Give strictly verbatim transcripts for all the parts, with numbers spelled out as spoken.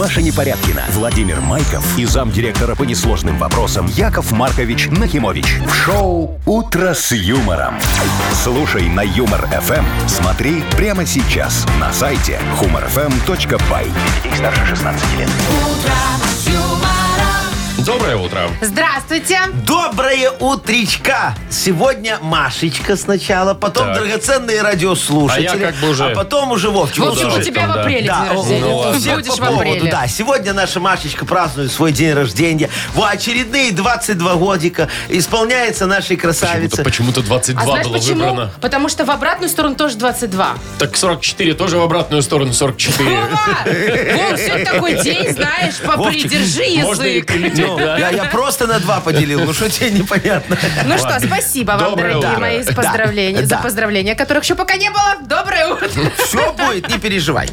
Маша Непорядкина, Владимир Майков и замдиректора по несложным вопросам Яков Маркович Нахимович. В шоу «Утро с юмором». Слушай на Юмор-ФМ. Смотри прямо сейчас на сайте humorfm.by. Детей старше шестнадцати лет. Доброе утро. Здравствуйте. Доброе утречка. Сегодня Машечка сначала, потом так. Драгоценные радиослушатели, а, я как бы уже... а потом уже Вовчик. Вовчик, у тебя там, в апреле да. день рождения. Ну, Ты всех будешь по поводу, в апреле. Да, сегодня наша Машечка празднует свой день рождения. В очередные двадцать два годика исполняется нашей красавице. Почему-то, почему-то двадцать два а знаешь, было почему? Выбрано. Потому что в обратную сторону тоже двадцать два. Так сорок четыре тоже в обратную сторону сорок четыре. Вон, все такой день, знаешь, попридержи язык. Да. Я, я просто на два поделил. Ну, что тебе непонятно? Ну что, спасибо вам, доброе дорогие утро. Мои, с поздравления, да. за поздравления, которых еще пока не было. Доброе утро. Все будет, не переживай.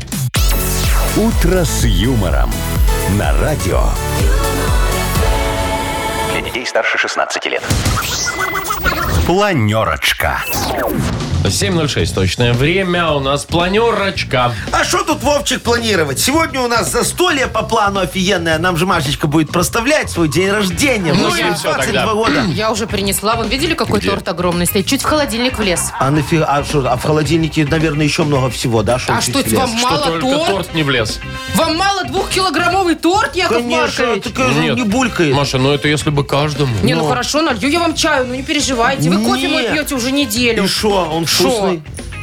Утро с юмором. На радио. Для детей старше шестнадцати лет. Планерочка. семь ноль шесть точное время, у нас планерочка. А что тут, Вовчик, планировать? Сегодня у нас застолье по плану офигенное. Нам же Машечка будет проставлять свой день рождения. Ну и все тогда. Года. Я уже принесла. Вы видели, какой где? Торт огромный стоит? Чуть в холодильник влез. А, нафиг, а, шо, а в холодильнике, наверное, еще много всего, да? Шо а что, вам мало что, торт? торт не влез? Вам мало двухкилограммовый торт, Яков Конечно, Маркович? Конечно, не булькает. Маша, ну это если бы каждому. Не, но. ну хорошо, налью я вам чаю, ну не переживайте. Вы Нет. кофе мой пьете уже неделю. И шо, он Шо?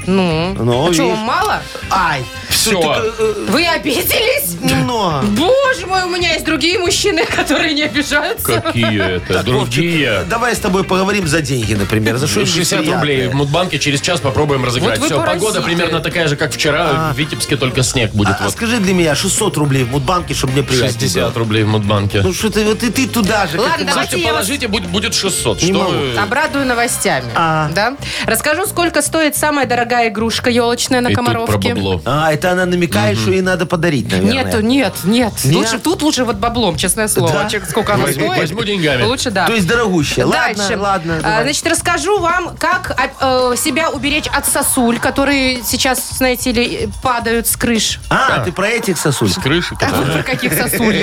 Ну, ну, а что, вам мало? Ай, все. Вы обиделись? Но. Боже мой, у меня есть другие мужчины, которые не обижаются. Какие это? Так, другие. Вовчик, давай с тобой поговорим за деньги, например. За шестьдесят рублей в Мудбанке через час попробуем разыграть. Вот все, паразиты. Погода примерно такая же, как вчера. А. В Витебске только снег будет. А, вот. Скажи для меня, шестьсот рублей в Мудбанке, чтобы мне приятно шестьдесят было. Рублей в Мудбанке. Ну что ты, вот и ты туда же. Ладно, давайте Слушайте, положите, вас... будет шестьсот. Не что вы... Обрадую новостями. А. Да? Расскажу, сколько стоит самая дорогая игрушка елочная на и Комаровке. А, это она намекает, угу. что ей надо подарить, наверное. Нету, нет, нет, нет. Лучше, тут лучше вот баблом, честное слово. Да? Сколько она возьму, стоит. Возьму деньгами. Лучше, да. То есть дорогущая. Дальше. Ладно, ладно. Значит, расскажу вам, как э, себя уберечь от сосуль, которые сейчас, знаете ли, падают с крыш. А, а ты про этих сосуль? С крыши? А вы про каких сосуль?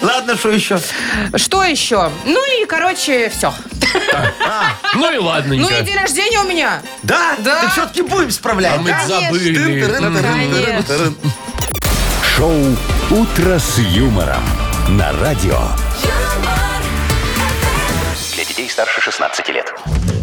Ладно, что еще? Что еще? Ну и, короче, все. Ну и ладненько. Ну и день рождения у меня. Да? Да. Так все-таки будем справлять. А мы забыли. Шоу «Утро с юмором» на радио. Для детей старше шестнадцати лет.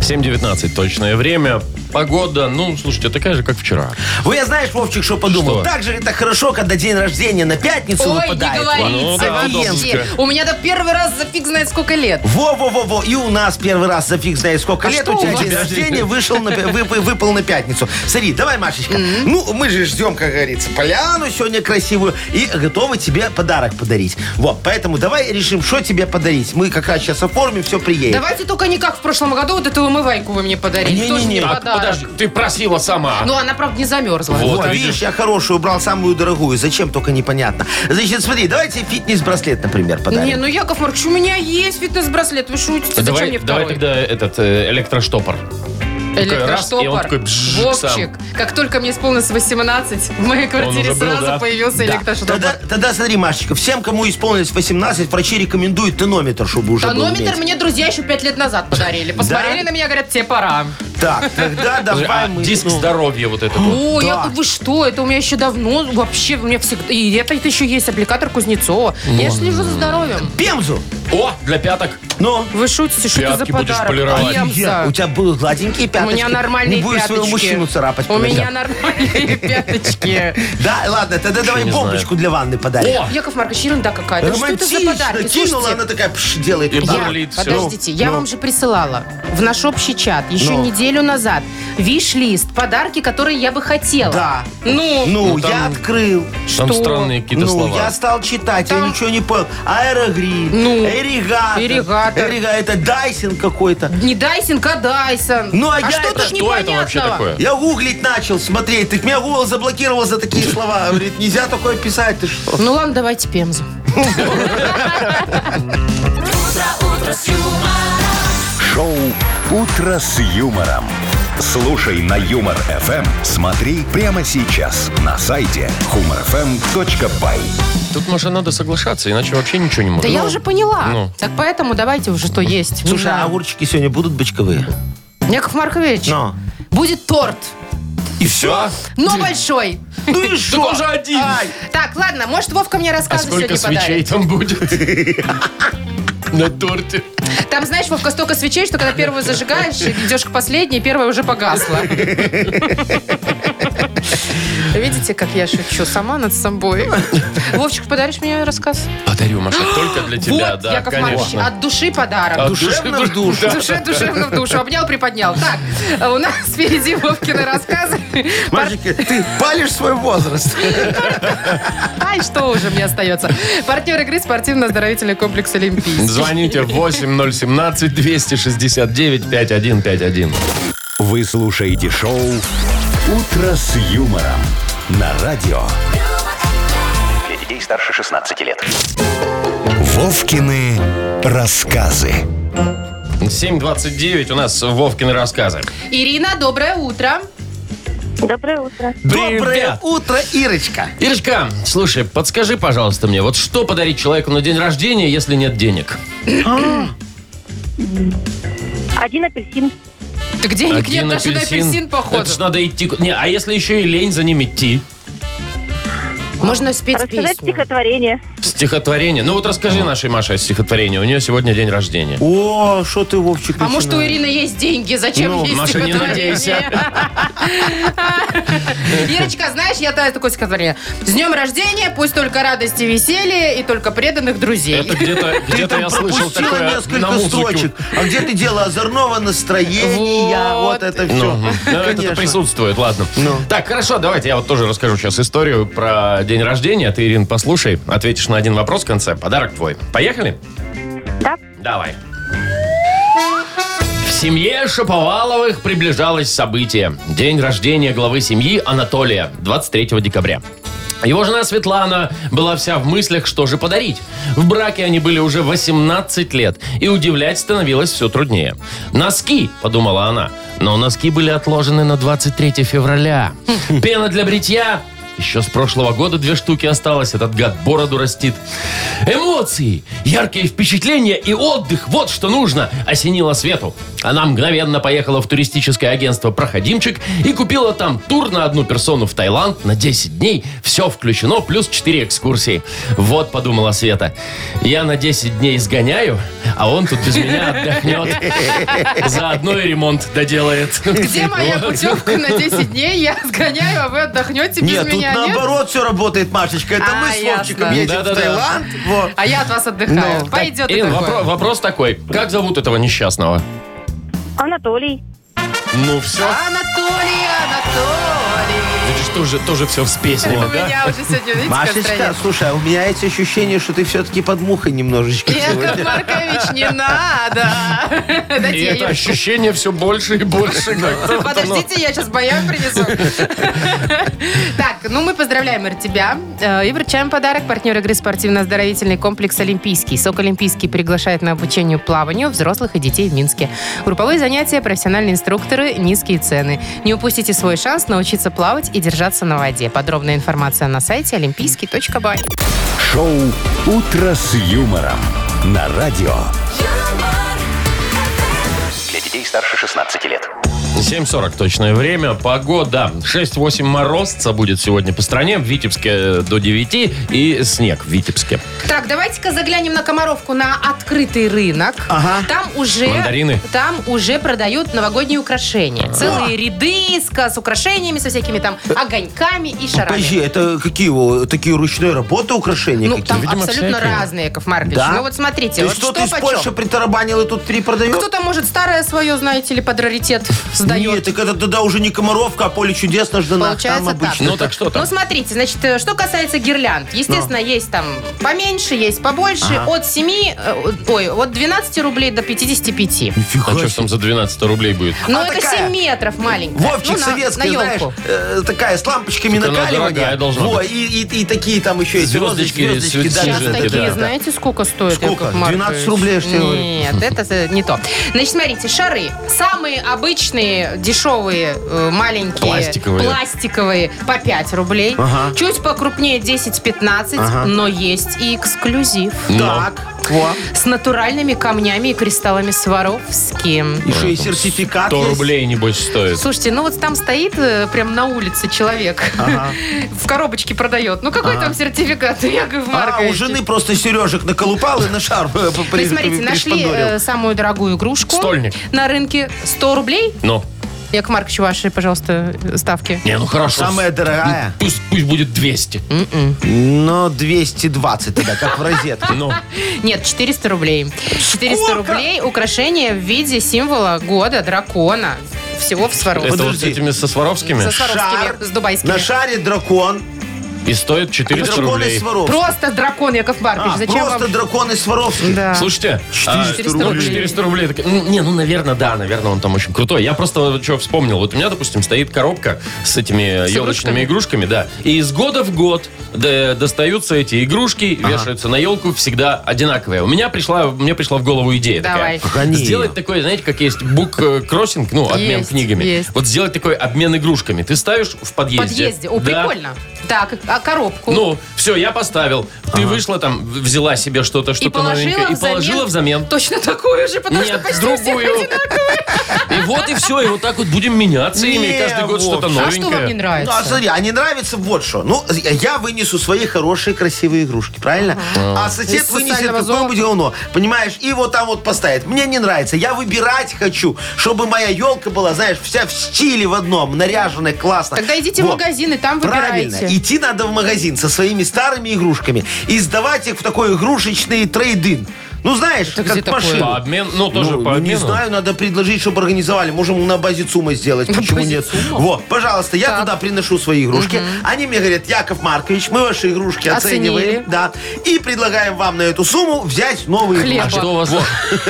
семь девятнадцать точное время. Погода, ну, слушайте, такая же, как вчера. Вы, я знаешь, Вовчик, что подумал? Что? Так же это хорошо, когда день рождения на пятницу Ой, выпадает. Ой, не говорите. Ну, да, у меня-то первый раз за фиг знает сколько лет. Во-во-во-во. И у нас первый раз за фиг знает сколько а лет. У тебя день рождения вышел на, вып, выпал на пятницу. Смотри, давай, Машечка. Mm-hmm. Ну, мы же ждем, как говорится, поляну сегодня красивую. И готовы тебе подарок подарить. Вот, поэтому давай решим, что тебе подарить. Мы как раз сейчас оформим, все приедем. Давайте только не как в прошлом году вот эту умывайку вы мне подарили. Не-не-не. Подожди, ты просила сама. Ну, она, правда, не замерзла. Вот, вот видишь, я хорошую брал, самую дорогую. Зачем, только непонятно. Значит, смотри, давайте фитнес-браслет, например, подарим. Не, ну, Яков Маркович, у меня есть фитнес-браслет. Вы шутите, давай, зачем мне второй? Давай тогда этот э, электроштопор. Электроштопор. Такой, бжж, Вовчик, сам. Как только мне исполнилось восемнадцать, в моей квартире был, сразу да? появился да. электроштопор. Тогда, тогда смотри, Машечка, всем, кому исполнилось восемнадцать, врачи рекомендуют тонометр, чтобы уже Тонометр мне друзья еще пять лет назад подарили. Посмотрели да? на меня, говорят, тебе пора. Так, тогда давай а мы... Диск ну... здоровья вот это вот. О, да. я, вы что, это у меня еще давно, вообще, у меня всегда... И это, это еще есть аппликатор Кузнецова. Но. Я слежу за здоровьем. Пемзу! О, для пяток. Ну, вы шутите, что это за подарок? Пемза. У тебя будут гладенькие пяточки. У меня нормальные пяточки. Не будешь пяточки. Своего мужчину царапать. У подойдя. Меня нормальные пяточки. Да, ладно, тогда давай бомбочку для ванны подарим. Яков Маркович, ерунда какая-то. Что это за подарки? Кинула, она такая, пш, делает. Подождите, я вам же присылала в наш общий чат еще неделю назад. Виш-лист. Подарки, которые я бы хотела. Да. Ну, ну, ну там, я открыл. Там что? Странные какие-то ну, слова. Ну, я стал читать, там... я ничего не понял. Аэрогрид. Ну. Эригатор. Эригатор. Эригатор. Это Дайсон какой-то. Не Дайсон, а Дайсон. Ну, а, а я что это... тут непонятного? Что это такое? Я гуглить начал, смотреть. Ты меня гугл заблокировал за такие слова. Говорит, нельзя такое писать, ты что? Ну, ладно, давайте пемзу. Утро, утро с юмором. Шоу «Утро с юмором» Слушай на Юмор-ФМ. Смотри прямо сейчас на сайте humorfm.by. Тут, Маша, надо соглашаться, иначе вообще ничего не может. Да ну, я уже поняла. Ну. Так поэтому давайте уже что есть. Слушай, да. А огурчики сегодня будут бочковые? Яков Маркович, Но. будет торт. И все? Но большой. Ну и что? Только уже один. Ай. Так, ладно, может, Вовка мне рассказы сегодня подарит. А сколько свечей там будет? На торте. Там, знаешь, Вовка, столько свечей, что когда первую зажигаешь, идешь к последней, первая уже погасла. Видите, как я шучу сама над собой. Вовчик, подаришь мне рассказ? Подарю, Маша, только для тебя, вот, да, Яков Маркович, от души подарок. От душевно в душу. Да, душе, да, душевно в душу. Обнял, приподнял. Так, у нас впереди Вовкины рассказы. Машенька, Пар... ты палишь свой возраст. Ай, что уже мне остается. Партнер игры — спортивно-оздоровительный комплекс «Олимпийский». Звоните восемь ноль один семь двести шестьдесят девять пятьдесят один пятьдесят один. Вы слушаете шоу «Утро с юмором» на радио. Для детей старше шестнадцати лет. Вовкины рассказы. семь двадцать девять у нас Вовкины рассказы. Ирина, доброе утро. Доброе утро. Доброе Привет. утро, Ирочка. Ирочка, слушай, подскажи, пожалуйста, мне, вот что подарить человеку на день рождения, если нет денег? Один апельсин. Так денег Один нет, даже на апельсин, походу. Это ж надо идти... Не, а если еще и лень за ним идти? Можно спеть песню. Рассказать стихотворение. Стихотворение? Ну вот расскажи нашей Маше стихотворение. У нее сегодня день рождения. О, что ты, Вовчик, начинаешь? А может, у Ирины есть деньги? Зачем ну, ей Маша, стихотворение? Ирочка, знаешь, я такое стихотворение. С днем рождения, пусть только радости, веселье и только преданных друзей. Это где-то я слышал такое на музыке. А где ты дело озорного настроения? Вот это все. Это присутствует, ладно. Так, хорошо, давайте я вот тоже расскажу сейчас историю про день рождения. Ты, Ирин, послушай, ответишь на один вопрос в конце. Подарок твой. Поехали? Да. Давай. В семье Шаповаловых приближалось событие. День рождения главы семьи Анатолия, двадцать третьего декабря. Его жена Светлана была вся в мыслях, что же подарить. В браке они были уже восемнадцать лет, и удивлять становилось все труднее. «Носки», — подумала она, но носки были отложены на двадцать третье февраля. Пена для бритья... Еще с прошлого года две штуки осталось. Этот гад бороду растит. Эмоции, яркие впечатления и отдых. Вот что нужно. Осенила Свету. Она мгновенно поехала в туристическое агентство «Проходимчик» и купила там тур на одну персону в Таиланд на десять дней. Все включено, плюс четыре экскурсии. Вот, подумала Света, я на десять дней сгоняю, а он тут без меня отдохнет. Заодно и ремонт доделает. Где моя путевка на десять дней? Я сгоняю, а вы отдохнете без меня. Наоборот, нет? Все работает, Машечка. Это а, мы с Вовчиком едем да, в да, Таиланд. Да. Вот. А я от вас отдыхаю. Ну, пойдет так, и такое. Вопрос, вопрос такой. Как зовут этого несчастного? Анатолий. Ну все. Анатолий, Анатолий. Это же тоже, тоже все в песне. У да? меня уже сегодня, видите, Машечка, слушай, а у меня есть ощущение, что ты все-таки под мухой немножечко. Яков Маркович, не надо. И это ощущение все больше и больше. Подождите, я сейчас баян принесу. Так, ну мы поздравляем тебя и вручаем подарок. Партнер игры — спортивно-оздоровительный комплекс «Олимпийский». СОК «Олимпийский» приглашает на обучение плаванию взрослых и детей в Минске. Групповые занятия, профессиональные инструкторы, низкие цены. Не упустите свой шанс научиться плавать и держаться на воде. Подробная информация на сайте олимпийский точка бай. Шоу «Утро с юмором» на радио. Для детей старше шестнадцати лет. семь сорок точное время. Погода. шесть-восемь морозца будет сегодня по стране. В Витебске до девяти и снег в Витебске. Так, давайте-ка заглянем на Комаровку, на открытый рынок. Ага. Там уже... Мандарины. Там уже продают новогодние украшения. Целые а. ряды с, с украшениями, со всякими там огоньками и шарами. Подожди, это какие такие ручной работы украшения? Ну, какие? Там Видимо, абсолютно всякие. разные, Яков Маркович. Да? Ну, вот смотрите. Вот что ты из Польши притарабанил и тут три продает? Кто-то, может, старое свое, знаете ли, под раритет... Дает. Нет, так это тогда уже не Комаровка, а поле чудес на Жданах. Там обычно. Так. Ну, так что там? Ну, смотрите, значит, что касается гирлянд. Естественно, Но. есть там поменьше, есть побольше. Ага. От семи, ой, от двенадцати рублей до пятидесяти пяти. Нифига. А что ж там за двенадцать рублей будет? Ну, а это такая... семь метров маленькая. Вовчик, ну, на, советская, на знаешь, э, такая с лампочками накаливания. Во, и, и, и такие там еще эти звездочки. звездочки, звездочки да, сейчас такие, да. знаете, сколько стоит? Сколько? двенадцать рублей, что ли? Нет, это не то. Значит, смотрите, шары. Самые обычные самые дешевые, маленькие, пластиковые, пластиковые по пять рублей. Ага. Чуть покрупнее десять-пятнадцать, ага. но есть и эксклюзив. Так. Во. С натуральными камнями и кристаллами Сваровски. Еще и сертификат сто рублей, небось, стоит. Слушайте, ну вот там стоит прям на улице человек. Ага. В коробочке продает. Ну какой ага. там сертификат, Яков Маркович? А, у жены просто сережек наколупал и на шар пришпандорил. Смотрите, нашли самую дорогую игрушку. Стольник. На рынке сто рублей. Ну. Яков Маркович, ваши, пожалуйста, ставки. Не, ну хорошо. Самая дорогая. Ну, пусть, пусть будет двести. Mm-mm. Но двести двадцать тогда, как в розетке. Ну. Нет, четыреста рублей. четыреста рублей украшение в виде символа года дракона. Всего в Сваровском. Это Подожди. вот с этими со Сваровскими? Со Сваровскими, шар, с дубайскими. На шаре дракон. И стоит четыреста рублей. Просто дракон, Яков Маркович. А, Зачем просто вам... дракон из Сваровских. Да. Слушайте, четыреста, а, четыреста рублей. четыреста рублей. Так, ну, не, ну, наверное, да, наверное, он там очень крутой. Я просто что вспомнил. Вот у меня, допустим, стоит коробка с этими с елочными игрушками. игрушками, да. И из года в год достаются эти игрушки, ага. вешаются на елку, всегда одинаковые. У меня пришла, мне пришла в голову идея Давай. такая. Храни. Сделать такой, знаете, как есть бук-кроссинг, ну, обмен есть, книгами. Есть. Вот сделать такой обмен игрушками. Ты ставишь в подъезде. В подъезде. О, да. прикольно. Так, а коробку? Ну, все, я поставил. Ты ага. вышла там, взяла себе что-то, что-то новенькое. И положила взамен. Точно такую же, потому Нет, что почти другую. И вот и все, и вот так вот будем меняться не, ими. Каждый год вот. что-то новенькое. А что вам не нравится? Ну, а, смотри, а не нравится вот что. Ну, я вынесу свои хорошие, красивые игрушки, правильно? Ага. А сосед Из вынесет какое-нибудь говно. Понимаешь, и вот там вот поставит. Мне не нравится. Я выбирать хочу, чтобы моя елка была, знаешь, вся в стиле в одном, наряженная, классно. Тогда идите вот. в магазин и там выбирайте. Правильно. Идти надо в магазин со своими старыми игрушками и сдавать их в такой игрушечный трейд-ин. Ну, знаешь, это как машина. По обмен, ну, тоже ну, по обмену. Не знаю, надо предложить, чтобы организовали. Можем на базе ЦУМа сделать. На Почему нет? ЦУМа? Вот, пожалуйста, я так. туда приношу свои игрушки. Угу. Они мне говорят, Яков Маркович, мы ваши игрушки Оценили. оцениваем. Да, и предлагаем вам на эту сумму взять новые Хлеба. игрушки. А что, у вас,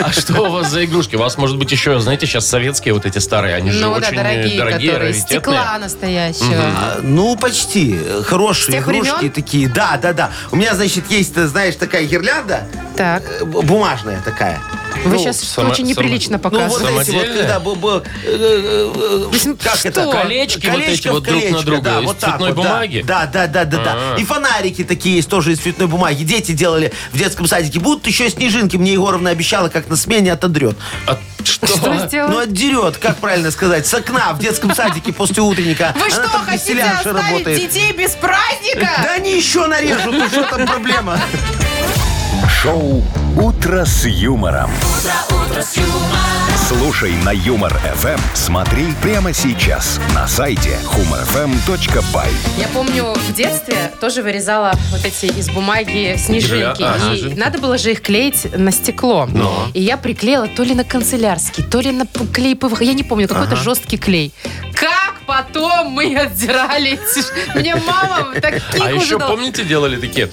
а что у вас за игрушки? У вас, может быть, еще, знаете, сейчас советские вот эти старые. Они же ну, очень да, дорогие, дорогие раритетные. Стекла настоящего. Угу. А, ну, почти. Хорошие игрушки времен? такие. Да, да, да. У меня, значит, есть, знаешь, такая гирлянда. Так. Бумажная такая. Вы ну, сейчас само, очень неприлично само, показываете. Ну, вот эти вот, когда... Б, б, э, э, как что? это? Колечки вот эти вот друг на друга да, из вот цветной вот, бумаги? Да, да, да, да, А-а-а. да. И фонарики такие есть тоже из цветной бумаги. Дети делали в детском садике. Будут еще снежинки. Мне Егоровна обещала, как на смене отодрет. От... Что? Что сделала? Ну, отдерет, как правильно сказать, с окна в детском садике после утренника. Вы что, хотите оставить детей без праздника? Да они еще нарежут, ну что там проблема? Шоу «Утро с юмором». Утро, утро с юмором. Слушай на Юмор-ФМ. Смотри прямо сейчас на сайте хьюмор эф эм точка бай. Я помню, в детстве тоже вырезала вот эти из бумаги снежинки. А, а, и надо было же их клеить на стекло. Но. И я приклеила то ли на канцелярский, то ли на клей ПВХ. Я не помню, какой-то ага. жесткий клей. Как потом мы отдирали. Мне мама таких уже дала. А еще, помните, делали такие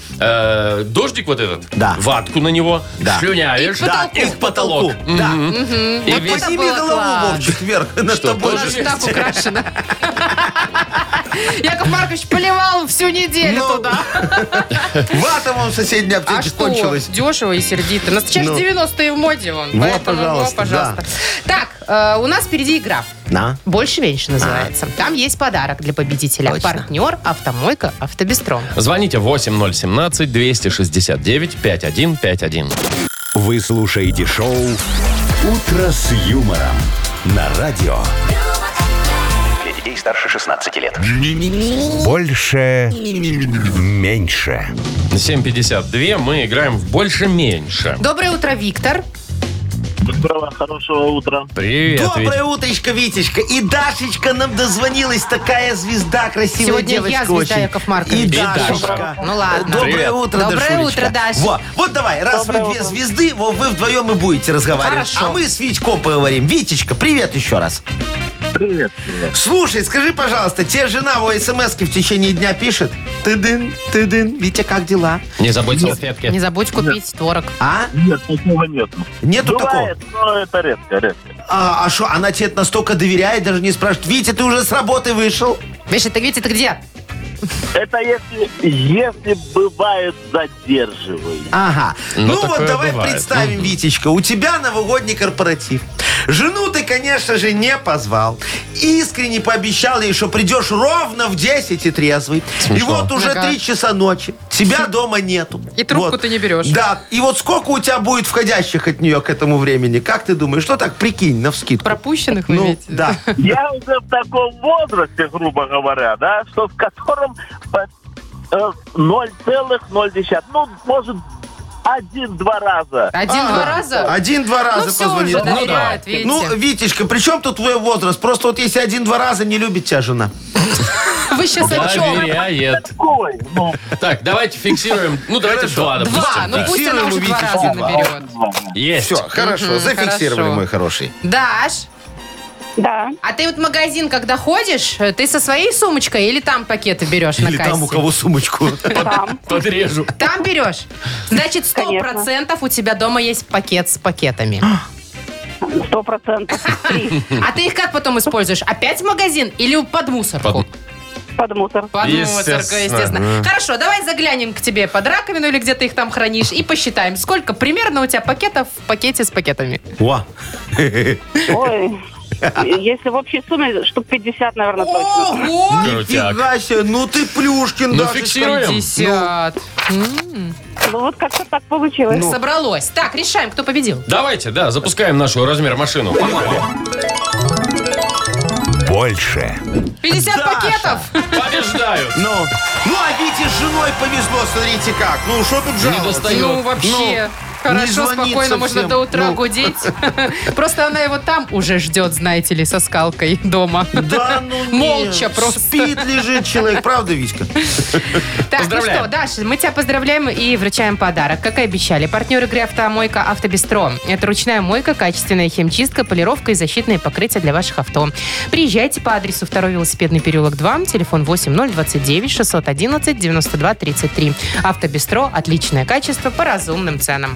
дождик вот этот? Да. Ватку на него. Да. Шлюнявишь. Да, и к потолку. Да. И подними голову, Вовчик, вверх. Над тобой же. У нас же так украшено. Яков Маркович поливал всю неделю ну, туда. Вата вон в соседней аптеке а кончилась. Что? Дешево и сердито. На сейчас ну. девяностые в моде вон. Вот, поэтому, пожалуйста. Ну, пожалуйста. Да. Так, э, у нас впереди игра. Да. «Больше-меньше» называется. А. Там есть подарок для победителя. Точно. Партнер «Автомойка Автобестром». Звоните восемь ноль один семь два шесть девять пять один пять один. Вы слушаете шоу «Утро с юмором» на радио. Старше шестнадцати лет. Больше. Меньше. семь пятьдесят два. Мы играем в «Больше-меньше». Доброе утро, Виктор. Доброго, хорошего утра. Привет, Доброе Витя. утречко, Витечка. И Дашечка нам дозвонилась. Такая звезда, красивая Сегодня девочка. Сегодня я звезда, очень. Яков Маркович. И, и Дашечка. Дашка. Ну ладно. Доброе Привет. утро, Доброе Дашулечка. утро, Даша. Во. Вот давай, раз Доброе вы утро. две звезды, вот вы вдвоем и будете разговаривать. Хорошо. А мы с Витьком поговорим. Витечка, привет еще раз. Привет, привет. Слушай, скажи, пожалуйста, тебе жена во смс-ке в течение дня пишет? Ты-дын, ты-дын. Витя, как дела? Не забудь салфетки. Не забудь купить нет. творог. А? Нет, такого нет. Нету Бывает, такого? но это редко, редко. А что, а она тебе настолько доверяет, даже не спрашивает. Витя, ты уже с работы вышел? Витя, ты, Витя, ты где? Это если, если бывает, задерживаю. Ага. Ну, ну вот давай бывает. Представим, Витечка, у тебя новогодний корпоратив. Жену ты, конечно же, не позвал. Искренне пообещал ей, что придешь ровно в десять и трезвый. Смешно. И вот уже ага. три часа ночи. Тебя дома нету. И трубку вот. Ты не берешь. Да. И вот сколько у тебя будет входящих от нее к этому времени? Как ты думаешь? Что так, прикинь, навскидку. Пропущенных, вы ну, видите? Да. Я уже в таком возрасте, грубо говоря, да, что в котором ноль целых ноль. Ну, может, один-два раза. Один-два ага. раза? Один-два раза ну, позвонил. Уже ну, доверяет, да. Ну, Витечка, при чем тут твой возраст? Просто вот если один-два раза не любит тебя жена. Вы сейчас о чем? Так, давайте фиксируем. Ну, давайте два, допустим. Два, ну пусть она уже два раза наберет. Есть. Все, хорошо, зафиксировали, мой хороший. Даш. Да. А ты вот в магазин, когда ходишь, ты со своей сумочкой или там пакеты берешь на кассе? Или там у кого сумочку подрежу. Там берешь. Значит, сто процентов у тебя дома есть пакет с пакетами. Сто процентов. А ты их как потом используешь? Опять в магазин или под мусорку? Под мусор. Под мусорку, естественно. Хорошо, давай заглянем к тебе под раковину или где ты их там хранишь и посчитаем, сколько примерно у тебя пакетов в пакете с пакетами. О! Ой... Если в общей сумме, штук пятьдесят, наверное, точно. Ого! Нифига себе! Ну ты Плюшкин, ну, даже фиксируем. пятьдесят. Ну. М-м. ну вот как-то так получилось. Ну. Собралось. Так, решаем, кто победил. Давайте, да, запускаем нашу размер машину. Больше. пятьдесят Даша. Пакетов. Побеждают. Ну. ну, а Вите с женой повезло, смотрите как. Ну, что тут жаловаться? Ну, вообще... Ну. Хорошо, спокойно, всем. Можно до утра ну. гудеть. Просто она его там уже ждет, знаете ли, со скалкой дома. Да, ну нет. Молча просто. Спит, лежит человек. Правда, Витька? Так, ну что, Даша, мы тебя поздравляем и вручаем подарок. Как и обещали, партнер игры «Автомойка Автобестром». Это ручная мойка, качественная химчистка, полировка и защитные покрытия для ваших авто. Приезжайте по адресу второй велосипедный переулок два, телефон восемь ноль двадцать девять шестьсот одиннадцать девяносто два тридцать три. «Автобестро» – отличное качество по разумным ценам.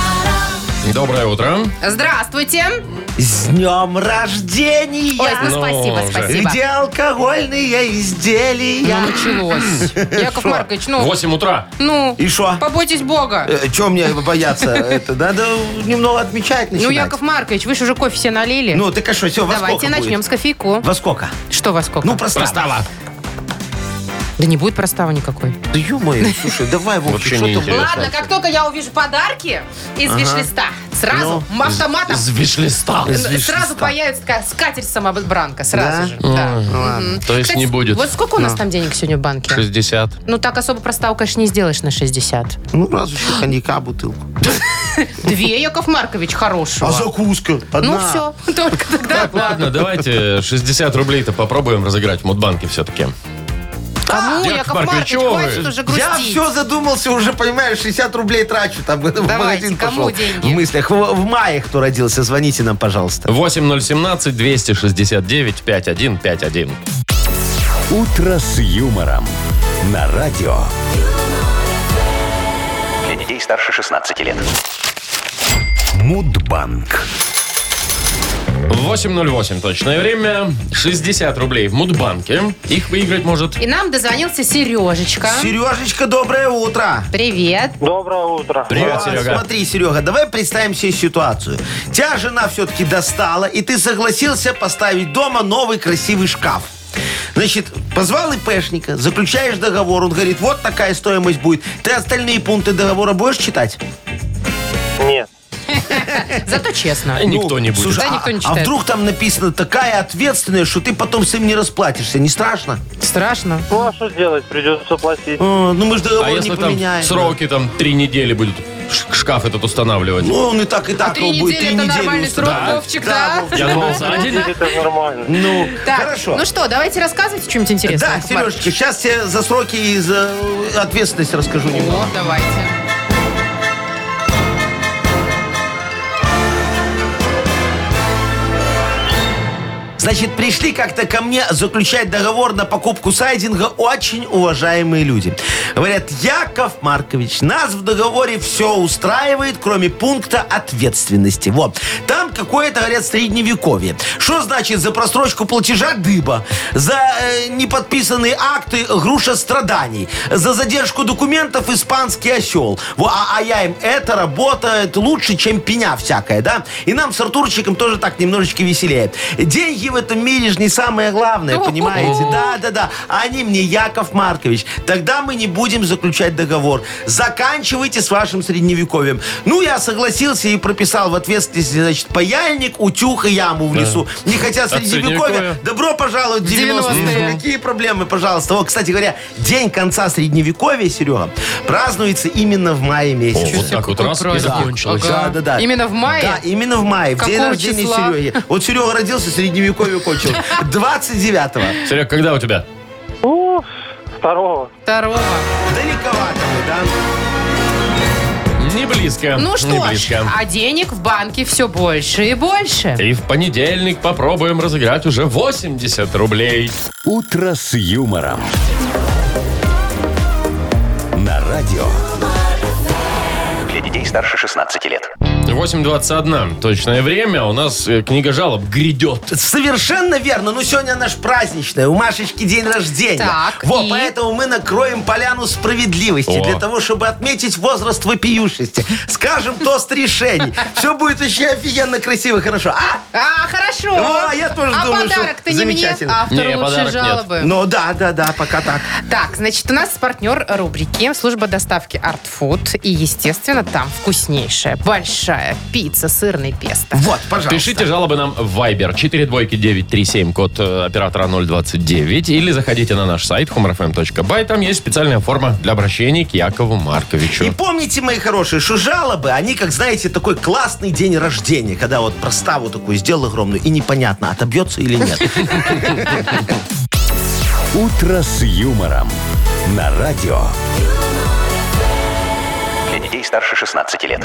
Доброе утро. Здравствуйте. С днем рождения! Ой, ну, ну спасибо, спасибо. Где алкогольные изделия? Ну, началось. Яков шо? Маркович, ну... восемь утра. Ну, и шо? Побойтесь Бога. Э, чего мне бояться? Это надо немного отмечать начинать. Ну, Яков Маркович, вы же уже кофе все налили. Ну, так а что, все, во сколько будет? Давайте начнем с кофейку. Во сколько? Что во сколько? Ну, простава. Простава. Да не будет проставы никакой. Да ё-моё, слушай, давай, Вовчик, что-то... Ладно, как только я увижу подарки из виш-листа, сразу автоматом... Из виш-листа. Сразу появится такая скатерть-самобранка, сразу же. То есть не будет. Вот сколько у нас там денег сегодня в банке? шестьдесят. Ну так особо проставу, конечно, не сделаешь на шестьдесят. Ну разве что коньяка, бутылку. Две, Яков Маркович, хорошего. А закуска? Одна. Ну все, только тогда. Так, ладно, давайте шестьдесят рублей-то попробуем разыграть в Мудбанке все-таки. Кому, Яков, Яков Маркович, хватит уже грустить. Я все задумался уже, понимаешь, шестьдесят рублей трачу. Там давайте, в магазин кому пошел. Деньги? В мыслях. В, в мае кто родился, звоните нам, пожалуйста. восемь ноль один семь два шесть девять пять один пять один. Утро с юмором. На радио. Для детей старше шестнадцати лет. Мудбанк. восемь ноль восемь точное время. шестьдесят рублей в Мудбанке. Их выиграть может. И нам дозвонился Сережечка. Сережечка, доброе утро. Привет. Доброе утро. Привет, а, Серега. Смотри, Серега, давай представим себе ситуацию. Тебя жена все-таки достала, и ты согласился поставить дома новый красивый шкаф. Значит, позвал ИПшника, заключаешь договор, он говорит, вот такая стоимость будет. Ты остальные пункты договора будешь читать? Нет. Зато честно. Ну, никто не будет. Слушай, да, а, никто не читает. А вдруг там написано такая ответственная, что ты потом с ним не расплатишься? Не страшно? Страшно. Ну, а что делать? Придется платить. А, ну, мы же договор а не поменяем. Там сроки там три недели будут шкаф этот устанавливать. Ну, он и так, и так а его будет. Три недели это нормальный срок, Вовчик, да? Я думал, за один. Это нормально. Ну, хорошо. Ну что, давайте рассказывайте что-нибудь интересное. Да, Сережечка, сейчас тебе за сроки и за ответственность расскажу немного. Вот, давайте. Значит, пришли как-то ко мне заключать договор на покупку сайдинга очень уважаемые люди. Говорят, Яков Маркович, нас в договоре все устраивает, кроме пункта ответственности. Вот. Там какое-то, говорят, средневековье. Что значит за просрочку платежа дыба? За э, неподписанные акты груша страданий? За задержку документов испанский осел? Во, а, а я им, это работает лучше, чем пеня всякая, да? И нам с Артурчиком тоже так немножечко веселее. Деньги в этом мире же не самое главное, понимаете? Да-да-да. Они мне, Яков Маркович, тогда мы не будем заключать договор. Заканчивайте с вашим средневековьем. Ну, я согласился и прописал в ответственности, значит, паяльник, утюг и яму в лесу. Да. Не хотя средневековье. Добро пожаловать в девяностые. Какие проблемы, пожалуйста. О, кстати говоря, день конца средневековья, Серега, празднуется именно в мае месяце. О, вот так вот раз и закончилось. Да-да-да. Именно в мае? Да, именно в мае. В день рождения Сереги. Вот Серега родился, средневековье кончил. двадцать девятого. Серег, когда у тебя? О, второго. Второго. Далековато мы, да? Не близко. Ну что ж, а денег в банке все больше и больше. И в понедельник попробуем разыграть уже восемьдесят рублей. Утро с юмором. На радио. Для детей старше шестнадцати лет. восемь двадцать один. Точное время. У нас книга жалоб грядет. Совершенно верно. Ну, сегодня наш праздничная. У Машечки день рождения. Так, вот, и... поэтому мы накроем поляну справедливости. О. Для того, чтобы отметить возраст вопиюшести. Скажем тост решений. Все будет вообще офигенно красиво. Хорошо. А? А, хорошо. О, я тоже а думаю, подарок-то не мне, автору лучшей жалобы. Нет. Ну, да, да, да, пока так. Так, значит, у нас партнер рубрики служба доставки ArtFood. И, естественно, там вкуснейшая, большая пицца, сырный песто. Вот, пожалуйста. Пишите жалобы нам в Viber четыре двойки девять три семь, код оператора ноль двадцать девять. Или заходите на наш сайт humorfm.by. Там есть специальная форма для обращения к Якову Марковичу. И помните, мои хорошие, что жалобы, они, как знаете, такой классный день рождения, когда вот проставу такую сделал огромную, и непонятно, отобьется или нет. Утро с юмором. На радио. Для детей старше шестнадцати лет.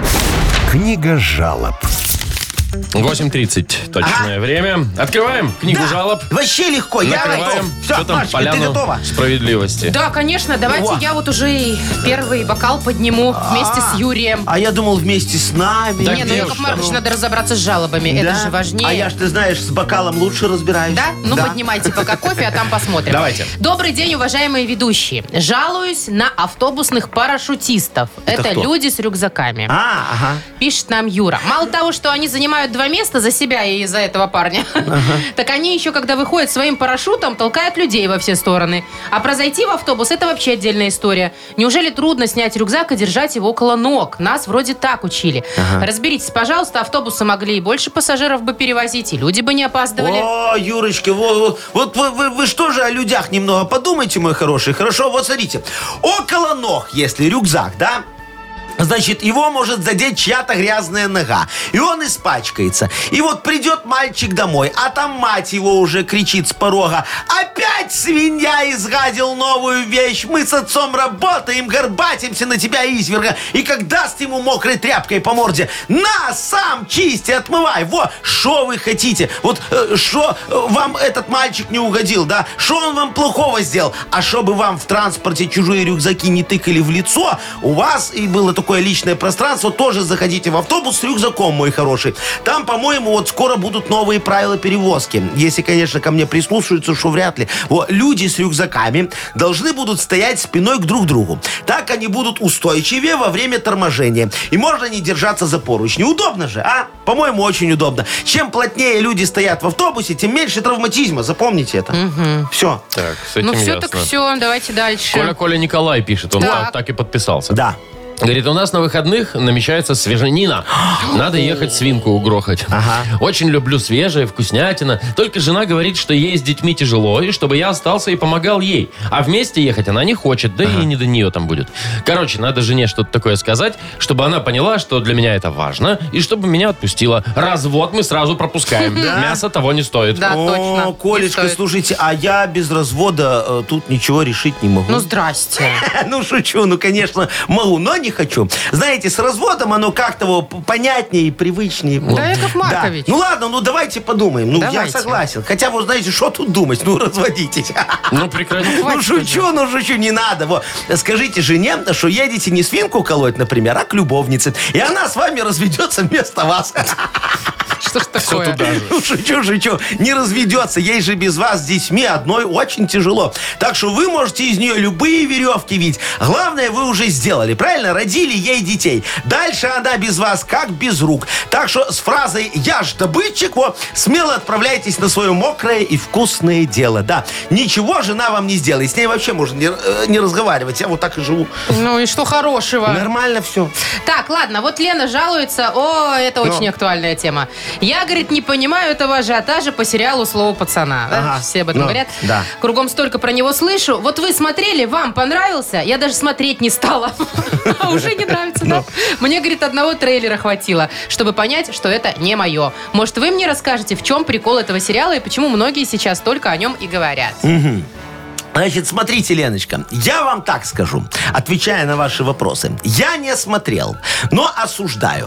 Книга жалоб. восемь тридцать точное ага. время. Открываем книгу да. жалоб. Вообще легко. Накрываем. Я готов. Все, что там, Машечка, поляну ты готова? Справедливости. Да, конечно. Давайте О. я вот уже и первый бокал подниму а-а-а. Вместе с Юрием. А я думал вместе с нами. Да, нет, ну Яков Маркович, надо разобраться с жалобами. Да? Это же важнее. А я ж, ты знаешь, с бокалом лучше разбираюсь. Да? Ну да. Поднимайте пока кофе, а там посмотрим. Давайте. Добрый день, уважаемые ведущие. Жалуюсь на автобусных парашютистов. Это, Это люди с рюкзаками. А, ага. Пишет нам Юра. Мало того, что они занимают два места за себя и за этого парня. Ага. Так они еще, когда выходят своим парашютом, толкают людей во все стороны. А произойти в автобус, это вообще отдельная история. Неужели трудно снять рюкзак и держать его около ног? Нас вроде так учили. Ага. Разберитесь, пожалуйста, автобусы могли и больше пассажиров бы перевозить, и люди бы не опаздывали. О, Юрочка, вот, вот вы, вы, вы что же о людях немного подумайте, мой хороший. Хорошо, вот смотрите. Около ног, если рюкзак, да? Значит, его может задеть чья-то грязная нога. И он испачкается. И вот придет мальчик домой, а там мать его уже кричит с порога. Опять свинья изгадил новую вещь. Мы с отцом работаем, горбатимся на тебя, изверга. И как даст ему мокрой тряпкой по морде. На, сам чисти, отмывай. Во, шо вы хотите? Вот шо вам этот мальчик не угодил, да? Шо он вам плохого сделал? А чтобы вам в транспорте чужие рюкзаки не тыкали в лицо, у вас и было такое... такое личное пространство, тоже заходите в автобус с рюкзаком, мой хороший. Там, по-моему, вот скоро будут новые правила перевозки. Если, конечно, ко мне прислушаются, что вряд ли. Вот, люди с рюкзаками должны будут стоять спиной к друг другу. Так они будут устойчивее во время торможения. И можно не держаться за поручни. Удобно же, а? По-моему, очень удобно. Чем плотнее люди стоят в автобусе, тем меньше травматизма. Запомните это. Угу. Все. Так, с этим ну все, ясно. Так все. Давайте дальше. Коля, Коля Николай пишет. Он так, так и подписался. Да. Говорит, у нас на выходных намечается свежанина. Надо ехать свинку угрохать. Ага. Очень люблю свежее, вкуснятина. Только жена говорит, что ей с детьми тяжело, и чтобы я остался и помогал ей. А вместе ехать она не хочет, да ага. и не до нее там будет. Короче, надо жене что-то такое сказать, чтобы она поняла, что для меня это важно, и чтобы меня отпустила. Развод мы сразу пропускаем. Мясо того не стоит. Да, точно. О, Колечка, слушайте, а я без развода тут ничего решить не могу. Ну, здрасте. Ну, шучу, ну, конечно, могу, но не не хочу. Знаете, с разводом оно как-то понятнее и привычнее. Да, вот. Яков Маркович. Да. Ну ладно, ну давайте подумаем. Ну, давайте. Я согласен. Хотя, вот знаете, что тут думать? Ну, разводитесь. Ну, прекрасно. Ну, шучу, ну, шучу, не надо. Вот. Скажите жене, что едете не свинку колоть, например, а к любовнице. И она с вами разведется вместо вас. Что ж такое? Ну, шучу, шучу. Не разведется. Ей же без вас с детьми одной очень тяжело. Так что вы можете из нее любые веревки вить. Главное, вы уже сделали. Правильно? Родили ей детей. Дальше она без вас как без рук. Так что с фразой «я ж добытчик» вот, смело отправляйтесь на свое мокрое и вкусное дело. Да. Ничего жена вам не сделает. С ней вообще можно не, не разговаривать. Я вот так и живу. Ну и что хорошего? Нормально все. Так, ладно. Вот Лена жалуется. О, это Но. очень актуальная тема. Я, говорит, не понимаю этого ажиотажа по сериалу «Слово пацана». Да? Ага, все об этом ну, говорят. Да. Кругом столько про него слышу. Вот вы смотрели, вам понравился? Я даже смотреть не стала. А уже не нравится, да? Мне, говорит, одного трейлера хватило, чтобы понять, что это не мое. Может, вы мне расскажете, в чем прикол этого сериала и почему многие сейчас только о нем и говорят? Значит, смотрите, Леночка, я вам так скажу, отвечая на ваши вопросы. Я не смотрел, но осуждаю.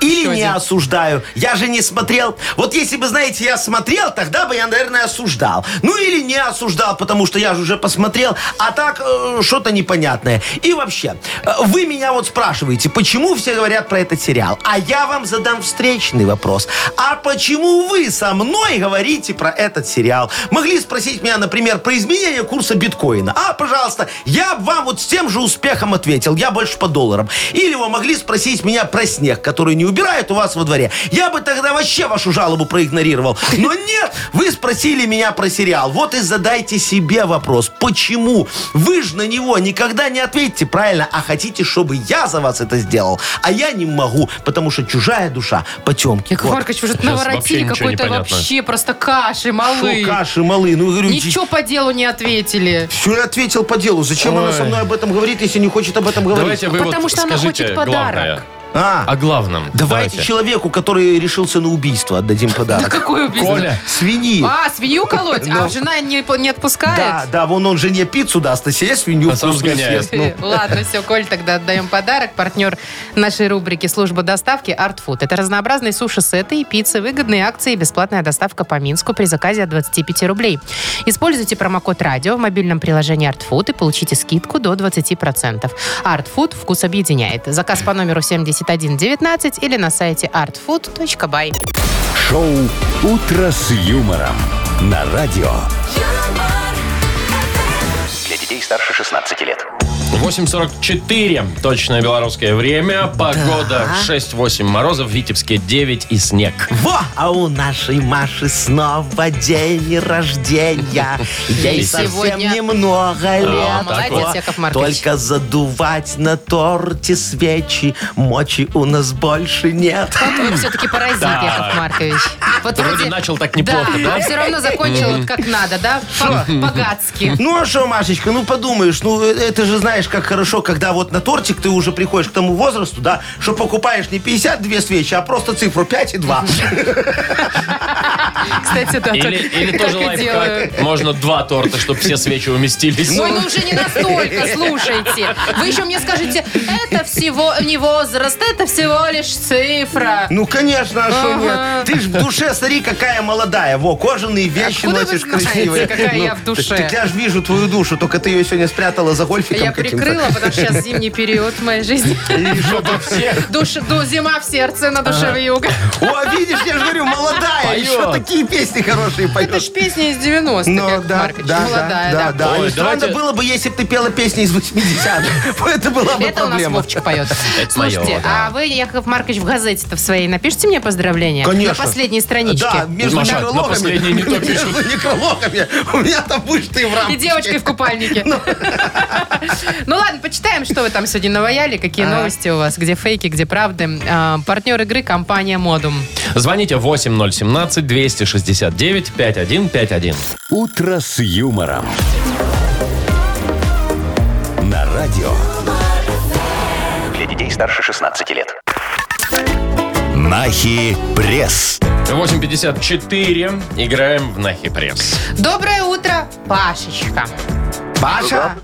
Или не осуждаю. Я же не смотрел. Вот если бы, знаете, я смотрел, тогда бы я, наверное, осуждал. Ну или не осуждал, потому что я же уже посмотрел. А так, э, что-то непонятное. И вообще, э, вы меня вот спрашиваете, почему все говорят про этот сериал? А я вам задам встречный вопрос. А почему вы со мной говорите про этот сериал? Могли спросить меня, например, про изменение курса биткоина. А, пожалуйста, я вам вот с тем же успехом ответил. Я больше по долларам. Или вы могли спросить меня про снег, который не убирают у вас во дворе. Я бы тогда вообще вашу жалобу проигнорировал. Но нет, вы спросили меня про сериал. Вот и задайте себе вопрос. Почему? Вы же на него никогда не ответите правильно, а хотите, чтобы я за вас это сделал. А я не могу, потому что чужая душа потемки. Яков Маркович, уже наворотили какой-то вообще просто каши малы. Шо каши малы? Ну, говорю, ничего по делу не ответили. Все, я ответил по делу. Зачем Ой. она со мной об этом говорит, если не хочет об этом говорить? Вы Потому вот что она хочет подарок. Главное. А, о главном. Давайте, давайте человеку, который решился на убийство, отдадим подарок. Да какое убийство? Коля. Свиньи. А, свинью колоть? А жена не, не отпускает? Да, да, вон он жене пиццу даст, а себе свинью вкусно съест. Ну. Ладно, все, Коль, тогда отдаем подарок. Партнер нашей рубрики «Служба доставки» ArtFood. Это разнообразные суши-сеты и пиццы, выгодные акции и бесплатная доставка по Минску при заказе от двадцати пяти рублей. Используйте промокод «Радио» в мобильном приложении ArtFood и получите скидку до двадцати процентов. ArtFood вкус объединяет. Заказ по номеру семьдесят один девятнадцать или на сайте артфуд точка бай. Шоу «Утро с юмором» на радио. Для детей старше шестнадцати лет. восемь сорок четыре. Точное белорусское время. Погода да. шесть-восемь морозов. В Витебске девять и снег. Во! А у нашей Маши снова день рождения. Ей совсем немного лет. Молодец, Яков Маркович. Только задувать на торте свечи. Мочи у нас больше нет. Вот вы все-таки паразит, Яков Маркович. Вроде начал так неплохо, да? А все равно закончил как надо, да? По-богатски. Ну а что, Машечка, ну подумаешь, ну это же, знаешь, как хорошо, когда вот на тортик ты уже приходишь к тому возрасту, да, что покупаешь не пятьдесят две свечи, а просто цифру пять и два. Кстати, да. Или, так, или тоже лайфхак. Можно два торта, чтобы все свечи уместились. Ой, ну уже не настолько, слушайте. Вы еще мне скажете, это всего не возраст, это всего лишь цифра. Ну, конечно, а что ага. нет? Ты ж в душе, смотри, какая молодая. Во, кожаные вещи Откуда носишь красивые. Какая ну, я в душе. Так я ж вижу твою душу, только ты ее сегодня спрятала за гольфиком. Я прикрыла, потому что сейчас зимний период в моей жизни. И жопа всех. Душ, ду, зима в сердце, на душе ага. вьюга. О, видишь, я же говорю, молодая. Поет. Еще такие песни хорошие поет. Это же песни из девяностых, Но, Яков да, Маркович. Да, молодая, да. да. да. Ой, странно давайте... было бы, если бы ты пела песни из восьмидесятых. Это была бы Это проблема. У нас Вовчик поет. Это Слушайте, мое, да. а вы, Яков Маркович, в газете-то в своей напишите мне поздравления? Конечно. На последней страничке. Да, между Маша, некрологами. Между некрологами. У меня там будешь ты в рамке. И девочкой в купальнике. Ну ладно, почитаем, что вы там сегодня наваяли, какие а. новости у вас, где фейки, где правды. А, партнер игры компания Модум. Звоните восемь ноль один семь двести шестьдесят девять пятьдесят один пятьдесят один. Утро с юмором. На радио. Для детей старше шестнадцати лет. Нахи пресс. восемь пятьдесят четыре. Играем в Нахи пресс. Доброе утро, Пашечка. Паша.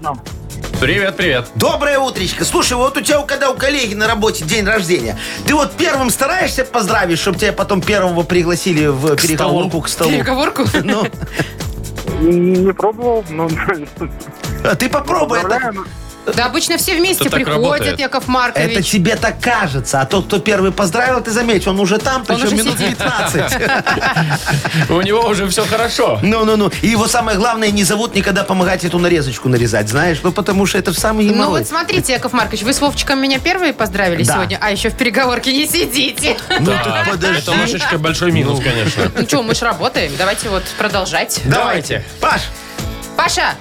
Привет-привет. Доброе утречко. Слушай, вот у тебя, когда у коллеги на работе день рождения, ты вот первым стараешься поздравить, чтобы тебя потом первого пригласили в к переговорку столу. К столу? Переговорку? Ну. Не пробовал, но... Ты попробуй. Да обычно все вместе это приходят, Яков Маркович. Это тебе так кажется. А тот, кто первый поздравил, ты заметь, он уже там, причем уже минут сидит. пятнадцать. У него уже все хорошо. Ну-ну-ну. И его самое главное, не зовут никогда помогать эту нарезочку нарезать, знаешь? Ну, потому что это же самый немалый. Ну, вот смотрите, Яков Маркович, вы с Вовчиком меня первые поздравили сегодня, а еще в переговорке не сидите. Ну, тут подожди. Это, Машечка, большой минус, конечно. Ну, что, мы же работаем. Давайте вот продолжать. Давайте. Паш! Паша!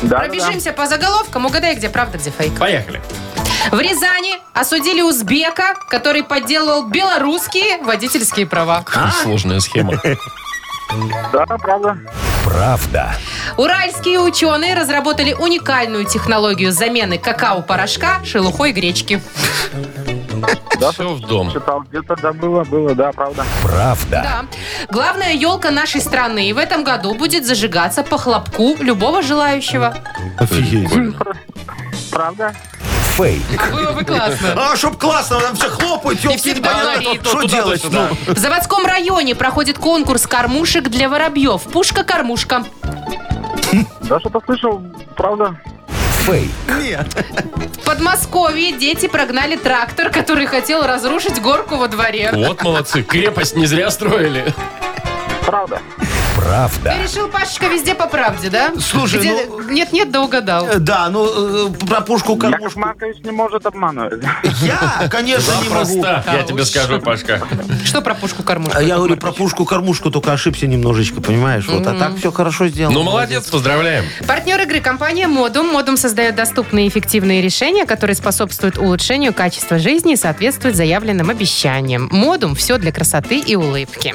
Да, пробежимся да. по заголовкам. Угадай, где правда, где фейк. Поехали. В Рязани осудили узбека, который подделывал белорусские водительские права. А? Сложная схема. Да, правда. Правда. Уральские ученые разработали уникальную технологию замены какао-порошка шелухой гречки. Да, все в дом. Читал, где-то да, было, было, да, правда. Правда. Да. Главная елка нашей страны в этом году будет зажигаться по хлопку любого желающего. Офигеть. Правда? Фейк. А было бы классно. А, чтоб классно, там все хлопают, елки, непонятно, что делать. Туда, ну. В заводском районе проходит конкурс кормушек для воробьев. Пушка-кормушка. Да, что-то слышал, правда? Фейк. Нет. В Подмосковье дети прогнали трактор, который хотел разрушить горку во дворе. Вот молодцы, крепость не зря строили. Правда. Правда. Ты решил, Пашечка, везде по правде, да? Слушай, где... ну... Нет-нет, да угадал. Да, ну, э, про пушку-кормушку. Яков Маркович не может обманывать. Я, конечно, не могу. Я тебе скажу, Пашка. Что про пушку-кормушку? Я говорю, про пушку-кормушку только ошибся немножечко, понимаешь? Вот, а так все хорошо сделано. Ну, молодец, поздравляем. Партнер игры компания Модум. Модум создает доступные и эффективные решения, которые способствуют улучшению качества жизни и соответствуют заявленным обещаниям. Модум – все для красоты и улыбки.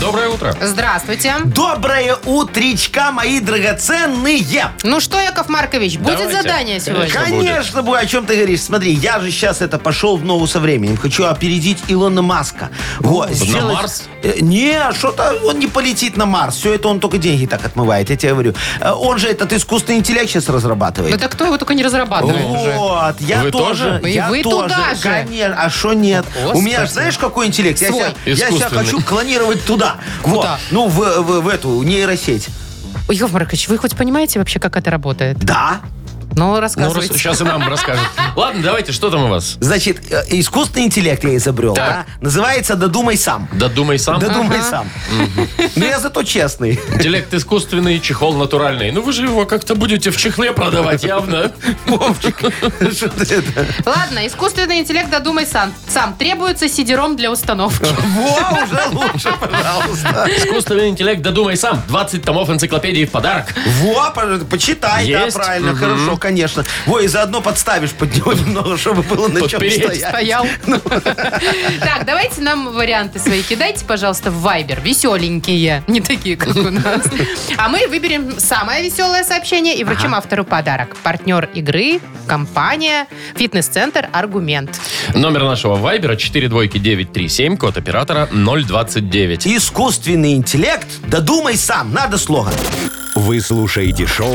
Доброе утро. Здравствуйте. Доброе утречка, мои драгоценные. Ну что, Яков Маркович, будет Давайте. задание сегодня? Конечно, будет. О чем ты говоришь? Смотри, я же сейчас это пошел в ногу со временем. Хочу опередить Илона Маска. Вот, сделать... На Марс? Не, что-то он не полетит на Марс. Все это он только деньги так отмывает, я тебе говорю. Он же этот искусственный интеллект сейчас разрабатывает. Ну так кто его только не разрабатывает уже? Вот, я вы тоже. тоже? Я вы тоже. Туда же. Конечно, а что нет? О, у меня, знаешь, какой интеллект? Я себя, я себя хочу клонировать туда. Вот. Ну, в, в, в эту нейросеть. Яков Маркович, вы хоть понимаете вообще, как это работает? Да. Ну, рассказывайте. Ну, сейчас и нам расскажет. Ладно, давайте, что там у вас? Значит, искусственный интеллект я изобрел. Да? Называется «Додумай сам». «Додумай сам»? «Додумай ага. сам». Но я зато честный. Интеллект искусственный, чехол натуральный. Ну, вы же его как-то будете в чехле продавать явно. Вовчик. Ладно, искусственный интеллект «Додумай сам». Сам требуется сидером для установки. Во, уже лучше, пожалуйста. Искусственный интеллект «Додумай сам». двадцать томов энциклопедии в подарок. Во, почитай, да, правильно, хорошо. Конечно. Во, и заодно подставишь под него немного, чтобы было на чем стоять. Так, давайте нам варианты свои кидайте, пожалуйста, в Viber. Веселенькие. Не такие, как у нас. А мы выберем самое веселое сообщение и вручим автору подарок. Партнер игры, компания, фитнес-центр «Аргумент». Номер нашего Viber четыре двойки девять три семь, код оператора ноль двадцать девять. Искусственный интеллект. Додумай сам. Надо слоган. Вы слушаете шоу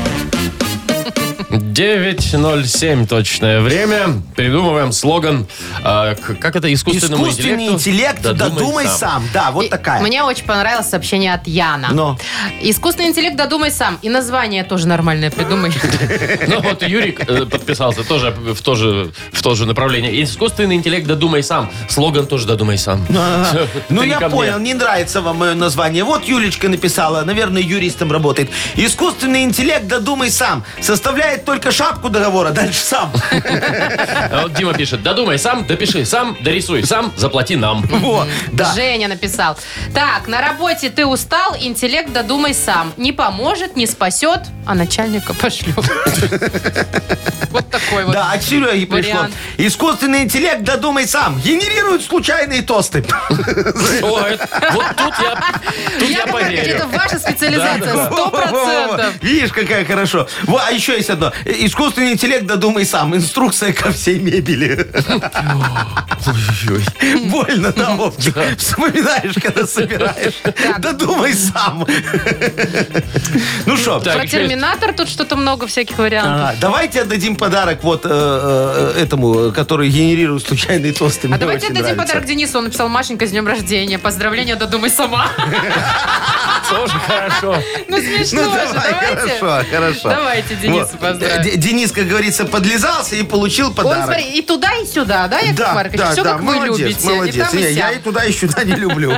девять ноль семь точное время. Придумываем слоган. Э, как это? Искусственному Искусственный интеллекту? интеллект додумай, додумай сам. сам. Да, вот и такая. Мне очень понравилось сообщение от Яна. Но. Искусственный интеллект додумай сам. И название тоже нормальное придумай. Ну вот Юрик подписался тоже в то же направление. Искусственный интеллект додумай сам. Слоган тоже додумай сам. Ну я понял, не нравится вам мое название. Вот Юлечка написала, наверное, юристом работает. Искусственный интеллект додумай сам. Составляет только только шапку договора, дальше сам. А вот Дима пишет, додумай сам, допиши сам, дорисуй сам, заплати нам. Во, да. Женя написал. Так, на работе ты устал, интеллект додумай сам. Не поможет, не спасет, а начальника пошлет. Вот такой вот. Да, отсюда и пришло. Искусственный интеллект додумай сам. Генерирует случайные тосты. Вот тут я поверю. Это ваша специализация, сто процентов. Видишь, какая хорошо. А еще есть одно. Искусственный интеллект додумай сам. Инструкция ко всей мебели. Больно, да, Вовчик? Вспоминаешь, когда собираешь. Додумай сам. Ну что? Про терминатор тут что-то много всяких вариантов. Давайте отдадим подарок вот этому, который генерирует случайные тосты. А давайте отдадим подарок Денису. Он написал: Машенька, с днем рождения. Поздравления, додумай сама. Тоже хорошо. Ну смешно же, давайте. Хорошо, хорошо. Давайте Денису поздравим. Денис, как говорится, подлизался и получил подарок. Он, смотри, и туда, и сюда, да, Яков Маркович? Все, как вы любите. Молодец, я и туда, и сюда не люблю.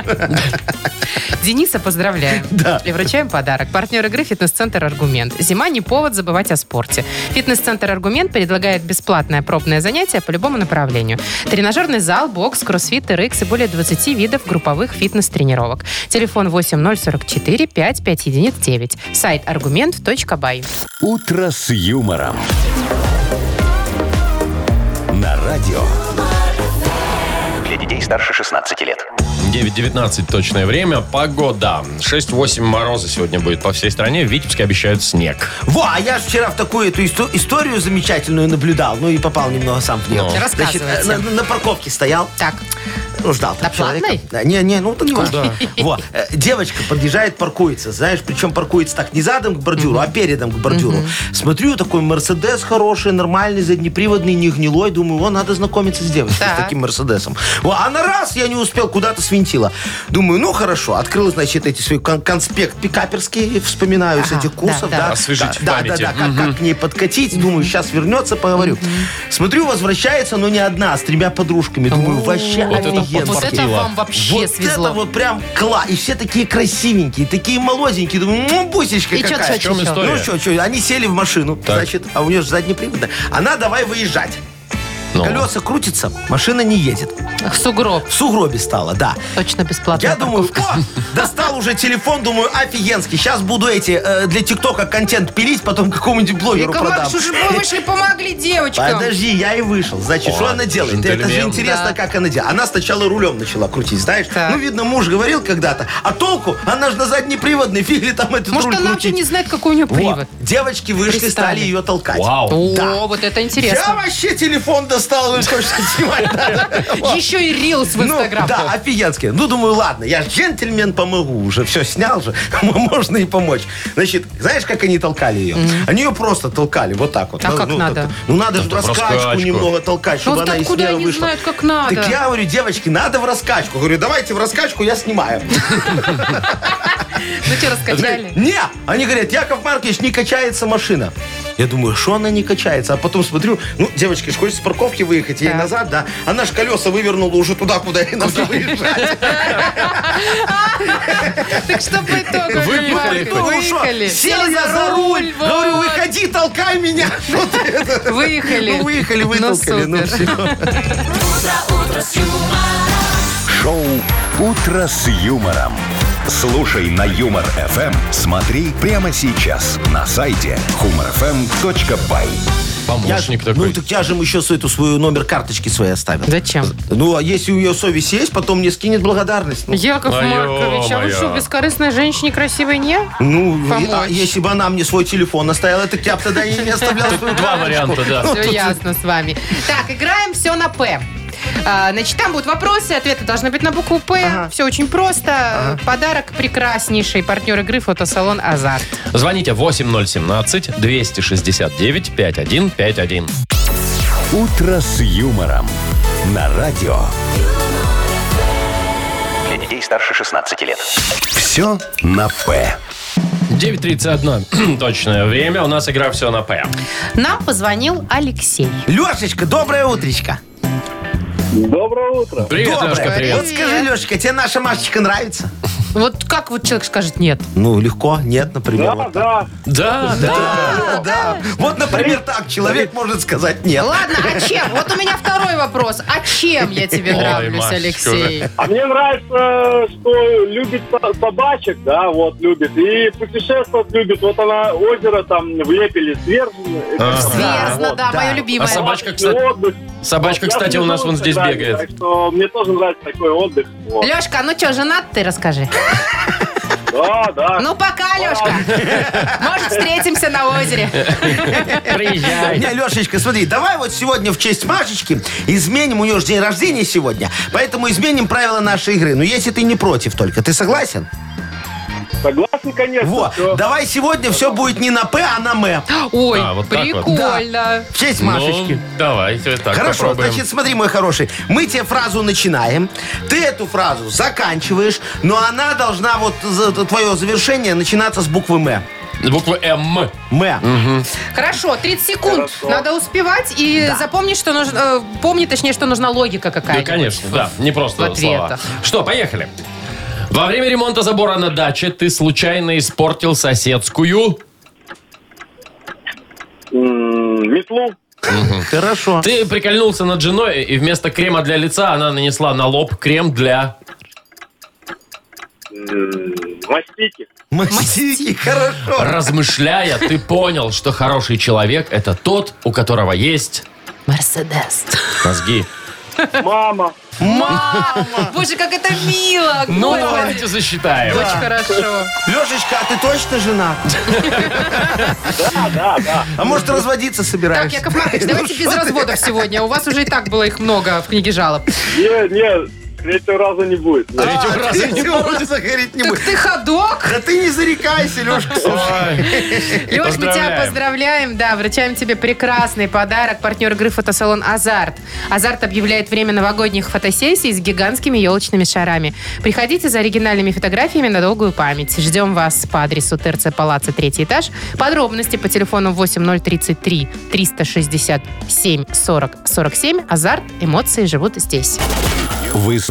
Дениса поздравляем. Да. И вручаем подарок. Партнер игры «Фитнес-центр Аргумент». Зима не повод забывать о спорте. «Фитнес-центр Аргумент» предлагает бесплатное пробное занятие по любому направлению. Тренажерный зал, бокс, кроссфит, эр икс и более двадцати видов групповых фитнес-тренировок. Телефон восемь ноль четыре четыре пять пять девять. Сайт аргумент точка бай. Утро с юмором. На радио. Для детей старше шестнадцати лет. девять девятнадцать точное время. Погода. шесть-восемь мороза сегодня будет по всей стране. В Витебске обещают снег. Во, а я же вчера в такую эту исто- историю замечательную наблюдал. Ну и попал немного сам в нее. Рассказывайте. На, на парковке стоял. Так. Ну, ждал там человека. Не, не, ну это не важно. Во. Девочка подъезжает, паркуется. Знаешь, причем паркуется так не задом к бордюру, а передом к бордюру. Смотрю, такой Мерседес хороший, нормальный, заднеприводный, не гнилой. Думаю, о, надо знакомиться с девочкой, с таким Мерседесом. А на раз я не успел, куда-то свинтила. Думаю, ну хорошо. Открыл, значит, эти свои кон- конспект пикаперский, вспоминаю ага, с этих курсов. Да, да, да. Освежить да, в памяти. Да, да, да. Угу. Как, как к ней подкатить. Думаю, сейчас вернется, поговорю. Угу. Смотрю, возвращается, но не одна, с тремя подружками. Думаю, вообще вот офигенно. Вот это вам вообще вот свезло. Вот это вот прям кла. И все такие красивенькие, такие молоденькие. Думаю, ну, бусечка и какая. Чё, чё, чё, чё? Ну что, что, они сели в машину, так. Значит, а у нее же заднеприводная. Она давай выезжать. Но. Колеса крутятся, машина не едет. В сугроб. В сугробе стало, да. Точно бесплатно. Я парковка. Думаю, о, достал уже телефон, думаю, офигенский. Сейчас буду эти э, для ТикТока контент пилить, потом какому-нибудь блогеру Яков продам. Яков Маркович, вы вышли, помогли девочкам. Подожди, я и вышел. Значит, о, что она делает? Джентльмен. Это же интересно, да. Как она делает. Она сначала рулем начала крутить, знаешь? Так. Ну, видно, муж говорил когда-то. А толку? Она же на заднеприводной, фиг ли там этот может, руль крутить. Может, она вообще не знает, какой у нее привод. Во. Девочки вышли, пристали. Стали ее толкать. Вау. Да. О, вот это интересно. Я вообще телефон достал. Стало, снимать, да? Еще и рилс в Инстаграм. Ну, да, офигенский. Ну, думаю, ладно, я ж джентльмен, помогу уже. Все, снял же. Можно и помочь. Значит, знаешь, как они толкали ее? Mm-hmm. Они ее просто толкали вот так вот. А ну, как ну, надо? Так, ну, надо же в раскачку, раскачку немного толкать, чтобы вот она из нее не вышла. Знает, как надо. Так я говорю, девочки, надо в раскачку. Говорю, давайте в раскачку, я снимаю. Ну, что, раскачали? Не! Они говорят, Яков Маркович, не качается машина. Я думаю, что она не качается? А потом смотрю, ну, девочки же хочется с парковки выехать, ей да. назад, да. Она же колеса вывернула уже туда, куда ей надо выезжать. Так что по итогу? Выехали. Сел я за руль. Говорю, выходи, толкай меня. Выехали. Ну, выехали, вытолкали. Ну, все. Утро с юмором. Шоу «Утро с юмором». Слушай на Юмор-ФМ. Смотри прямо сейчас на сайте humorfm.by. Помощник я, такой. Ну, так я же еще эту свою номер карточки своей оставил. Зачем? Ну, а если у ее совесть есть, потом мне скинет благодарность. Ну. Яков а Маркович, а вы что, бескорыстной женщине красивой не? Ну, а если бы она мне свой телефон оставила, так я бы тогда и не оставлял свою карточку. Два варианта, да. Все ясно с вами. Так, играем все на «П». Значит, там будут вопросы, ответы должны быть на букву «П». Ага. Все очень просто. Ага. Подарок прекраснейший. Партнер игры фотосалон «Азарт». Звоните восемь ноль один семь два шесть девять пять один пять один. Утро с юмором. На радио. Для детей старше шестнадцати лет. Все на «П». девять тридцать один точное время. У нас игра «Все на П». Нам позвонил Алексей. Лешечка, доброе утречко. Доброе утро. Привет, Лешка, привет. Вот скажи, Лешка, тебе наша Машечка нравится? Вот как вот человек скажет нет? Ну, легко, нет, например. Да, вот да. Да, да, да, да, да, да. Вот, например, так человек может сказать нет. Ладно, а чем? Вот у меня второй вопрос. А чем я тебе нравлюсь, Алексей? А мне нравится, что любит собачек, да, вот, любит. И путешествовать любит. Вот она, озеро там в Лепеле, Сверзно. Сверзно, да, мое любимое. А собачка, кстати, собачка, кстати, у нас вон здесь бегает. Так что мне тоже нравится такой отдых. Лешка, ну что, женат ты, расскажи. Да, да. Ну, пока, Лешка. Может, встретимся на озере. Приезжай. Не, Лешечка, смотри, давай вот сегодня в честь Машечки изменим, у нее же день рождения сегодня, поэтому изменим правила нашей игры. Ну, если ты не против только, ты согласен? Согласен, конечно. Вот. Все. Давай сегодня все будет не на П, а на М. Ой, а, вот прикольно. Вот. Да. В честь Машечки. Ну, давай, все так. Хорошо, попробуем. Значит, смотри, мой хороший, мы тебе фразу начинаем, ты эту фразу заканчиваешь, но она должна, вот твое завершение, начинаться с буквы М. Буква М. М. Угу. Хорошо, тридцать секунд. Хорошо. Надо успевать и да. запомнить, что нужно, э, помни, точнее, что нужна логика какая-то. Да, конечно, да, не просто слова. Что, поехали. Во время ремонта забора на даче ты случайно испортил соседскую... метлу. Угу. Хорошо. Ты прикольнулся над женой, и вместо крема для лица она нанесла на лоб крем для... мастики. Мастики, хорошо. Размышляя, ты понял, что хороший человек – это тот, у которого есть... Мерседес. Мозги. Мама. Мама! Боже, как это мило! Ну, Ой, давайте засчитаем. Да. Очень хорошо. Лешечка, а ты точно жена? Да, да, да. А может, разводиться собираешься? Так, Яков Маркович, давайте без разводов сегодня. У вас уже и так было их много в книге жалоб. Нет, нет. Третьего раза не будет. Да. А, третьего раза не будет. Говорить, не так будет. Ты ходок? Да ты не зарекайся, Лешка. Леш, мы тебя поздравляем. Да, вручаем тебе прекрасный подарок. Партнер игры фотосалон «Азарт». «Азарт» объявляет время новогодних фотосессий с гигантскими елочными шарами. Приходите за оригинальными фотографиями на долгую память. Ждем вас по адресу ТРЦ Палаца, третий этаж. Подробности по телефону восемь ноль три три триста шестьдесят семь сорок сорок семь. «Азарт». Эмоции живут здесь. Вы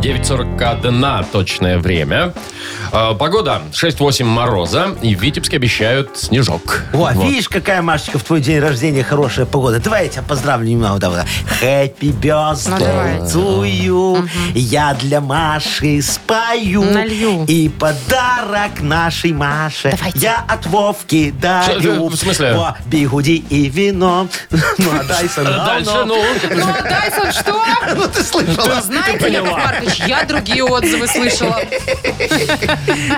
девять сорок дна точное время. Погода шесть-восемь мороза. И в Витебске обещают снежок. О, вот. Видишь, какая, Машечка, в твой день рождения хорошая погода. Давай я тебя поздравлю немного. Давай. Happy birthday to you. Угу. Я для Маши спою. Налью. И подарок нашей Маше. Давайте. Я от Вовки дарю. Что, в смысле? О, бигуди и вино. Ну, а Дайсон... Дальше, ну... Ну, Дайсон, что? Ну, ты слышала. Знаете, Яков Маркович, я другие отзывы слышала.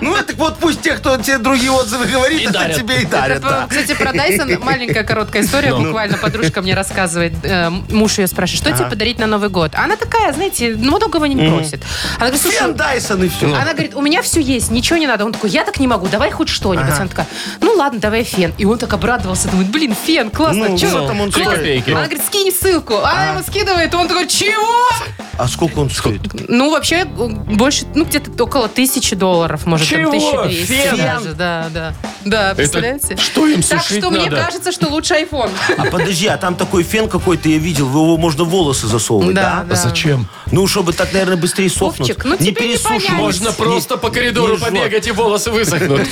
Ну, так вот, пусть те, кто тебе другие отзывы говорит, это дарят. Тебе и дарят. Это, да. Кстати, про Дайсон маленькая короткая история. Ну. Буквально подружка мне рассказывает. Э, муж ее спрашивает, что ага. тебе подарить на Новый год? А она такая, знаете, многого не mm. просит. Она говорит, слушай... Фен Дайсон и все. Она говорит, у меня все есть, ничего не надо. Он такой, я так не могу, давай хоть что-нибудь. Ага. Она такая, ну ладно, давай фен. И он так обрадовался, думает, блин, фен, классно. Ну, что там он класс. Она говорит, скинь ссылку. А она ему скидывает, и он такой, чего? А сколько он стоит? Ну, вообще, больше, ну, где-то около тысячи долларов, может, чего? Там тысяча двести. Фен? Даже, да, да. Да, представляете? Это что им сушить так что надо? Мне кажется, что лучше айфон. А подожди, а там такой фен какой-то, я видел, его можно в волосы засовывать, да? Да, да. А зачем? Ну, чтобы так, наверное, быстрее сохнуть. Вовчик, ну не пересушить. Можно просто не, по коридору побегать, и волосы высохнут.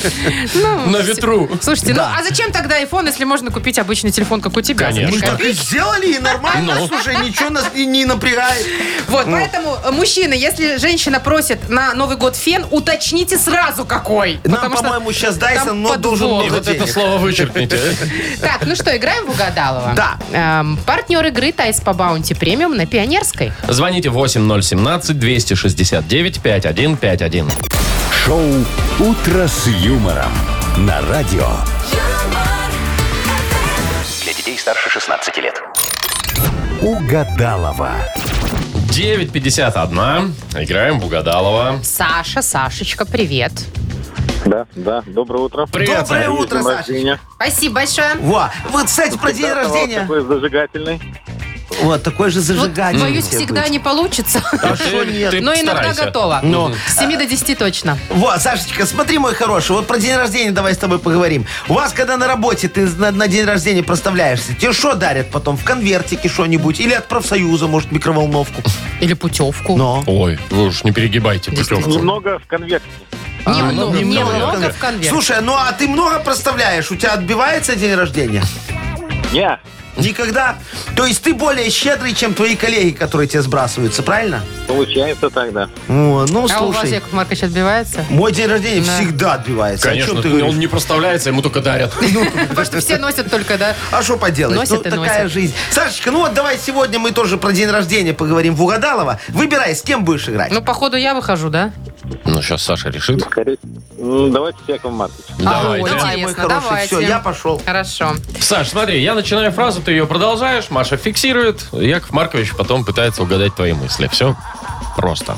На ветру. Слушайте, ну, а зачем тогда айфон, если можно купить обычный телефон, как у тебя? Конечно. Мы так и сделали, и нормально, слушай, ничего нас не напрягает. Вот, поэтому, мужчины, если женщина просит на Новый год фен, уточните сразу, какой. Нам, по-моему, сейчас Дайсон, но должен много денег. Вот это слово вычеркните. Так, ну что, играем в угадалово? Да. Партнер игры Tiespa Bounty премиум на Пионерской. Звоните восемь ноль один семь два шесть девять пять один пять один. Шоу «Утро с юмором» на радио. Для детей старше шестнадцати лет. Угадалово. девять пятьдесят один. Играем в угадалово. Саша, Сашечка, привет. Да, да, доброе утро. Привет. Доброе утро, Сашечка. Спасибо большое. Во. Вот, кстати, про день рождения. Такой зажигательный. Вот, такой же зажигатель. Вот, боюсь, всегда быть. Не получится. А что нет? Ты но старайся. Иногда готово. Ну. С семи до десяти точно. Вот, Сашечка, смотри, мой хороший, вот про день рождения давай с тобой поговорим. У вас, когда на работе ты на, на день рождения проставляешься, тебе что дарят потом? В конвертике что-нибудь? Или от профсоюза, может, микроволновку? Или путевку. Но. Ой, вы уж не перегибайте путевку. Немного в конвертике. А, немного, немного, немного в конверте. конверте. Слушай, ну а ты много проставляешь? У тебя отбивается день рождения? Нет. Никогда? То есть ты более щедрый, чем твои коллеги, которые тебе сбрасываются, правильно? Получается так, да. О, ну, слушай. А у вас, Яков Маркович, отбивается? Мой день рождения да. всегда отбивается. Конечно, ты он не проставляется, ему только дарят. Потому что все носят только, да? А что поделать? Носят и носят. Такая жизнь. Сашечка, ну вот давай сегодня мы тоже про день рождения поговорим в угадалово. Выбирай, с кем будешь играть. Ну, походу, я выхожу, да? Ну, сейчас Саша решит. Давайте с Яковом Марковичем. Давайте. Интересно, давайте. Все, я пошел. Хорошо. Саш, смотри, я начинаю фразу, ты ее продолжаешь, Маша фиксирует, Яков Маркович потом пытается угадать твои мысли. Все просто.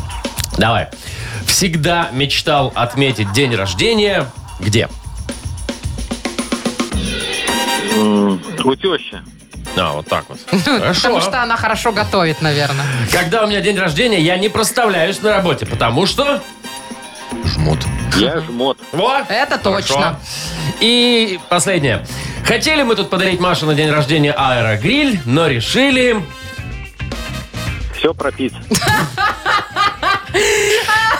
Давай. Всегда мечтал отметить день рождения где? У тещи. А, вот так вот. Хорошо. Потому что она хорошо готовит, наверное. Когда у меня день рождения, я не проставляюсь на работе, потому что... Жмот. Я жмот. Вот. Это точно. Хорошо. И последнее. Хотели мы тут подарить Маше на день рождения аэрогриль, но решили... Все пропить.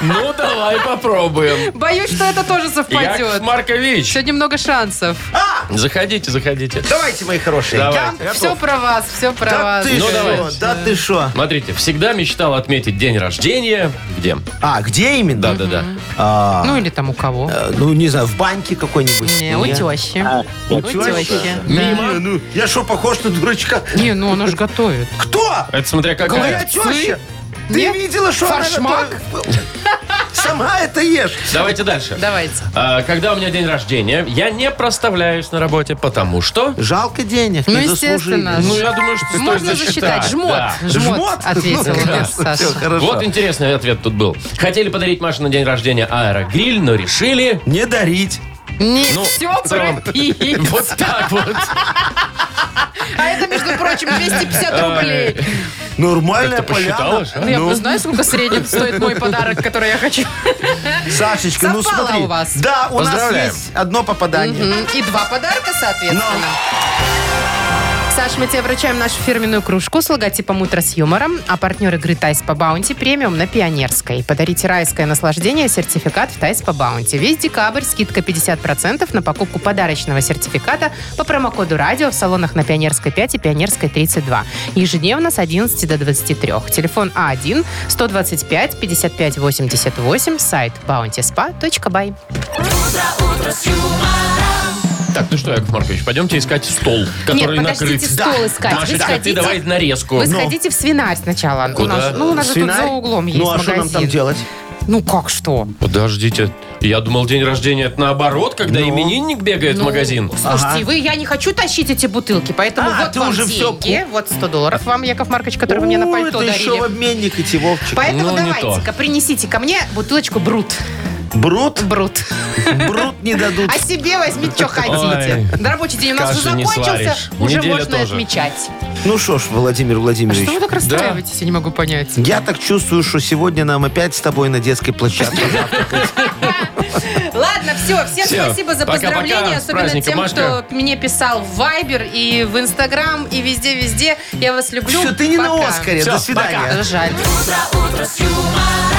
Ну, давай попробуем. Боюсь, что это тоже совпадет. Яков Маркович. Сегодня много шансов. А! Заходите, заходите. Давайте, мои хорошие. Давайте. Все про вас, все про да вас. Ты ну, шо, давайте. Да ты шо. Смотрите, всегда мечтал отметить день рождения. Где? А, где именно? Да, да, да. А... Ну, или там у кого. А, ну, не знаю, в банке какой-нибудь. Не, у тещи. А, у, у тещи. Да. Ну, я что, похож на дурачка? Не, ну, она же готовит. Кто? Это смотря какая. Теща. Ты Нет? видела, что фаршмак? Она готовит? Сама это ешь. Давайте дальше. Давайте. А, когда у меня день рождения, я не проставляюсь на работе, потому что... Жалко денег, ну, не заслужили. Ну, я думаю, что стоит можно засчитать. Жмот. Да. Жмот, Жмот? ответил ну, мне Саша. Вот интересный ответ тут был. Хотели подарить Маше на день рождения аэрогриль, но решили... Не дарить. Не ну, все пропить. Вот так вот. А это, между прочим, двести пятьдесят рублей. Нормальная поляна. Ну, я ну. знаю, сколько в среднем стоит мой подарок, который я хочу. Сашечка, Запала ну смотри. У вас. Да, у нас есть одно попадание. Угу. И два подарка, соответственно. Но. Саш, мы тебе вручаем нашу фирменную кружку с логотипом «Утро с юмором», а партнер игры Tiespa Bounty премиум на Пионерской. Подарите райское наслаждение, сертификат в Tiespa Bounty. Весь декабрь скидка пятьдесят процентов на покупку подарочного сертификата по промокоду «Радио» в салонах на Пионерской пять и Пионерской тридцать два. Ежедневно с одиннадцати до двадцати трёх. Телефон А один сто двадцать пять пятьдесят пять восемьдесят восемь, сайт баунтиспа точка бай. Утро, утро с юмором. Так, ну что, Яков Маркович, пойдемте искать стол, который Нет, накрыт. Нет, стол да. искать. Маша, сходите, ты давай нарезку. Вы сходите Но. в свинарь сначала. Куда? У нас, ну, у нас же тут за углом есть магазин. Ну, а что нам там делать? Ну, как что? Подождите. Я думал, день рождения это наоборот, когда Но. именинник бегает ну, в магазин. Слушайте, ага. вы, я не хочу тащить эти бутылки, поэтому а, вот вам деньги. Все... Вот сто долларов вам, Яков Маркович, который О, вы мне на пальто это дарили. Это еще в обменник идти, Вовчик. Поэтому ну, давайте-ка, принесите ко мне бутылочку «Брут». Брут? Брут. Брут не дадут. А себе возьмите, что хотите. На рабочий день у нас уже закончился, уже можно отмечать. Ну что ж, Владимир Владимирович. А что вы так расстраиваетесь, я не могу понять. Я так чувствую, что сегодня нам опять с тобой на детской площадке. Ладно, все. Всем все. спасибо за пока, поздравления. Пока. Особенно тем, Машка. кто мне писал в Вайбер и в Инстаграм, и везде-везде. Я вас люблю. Все, ты не пока. на Оскаре. Все, до свидания. Пока. Жаль. Утро, утро с юмором.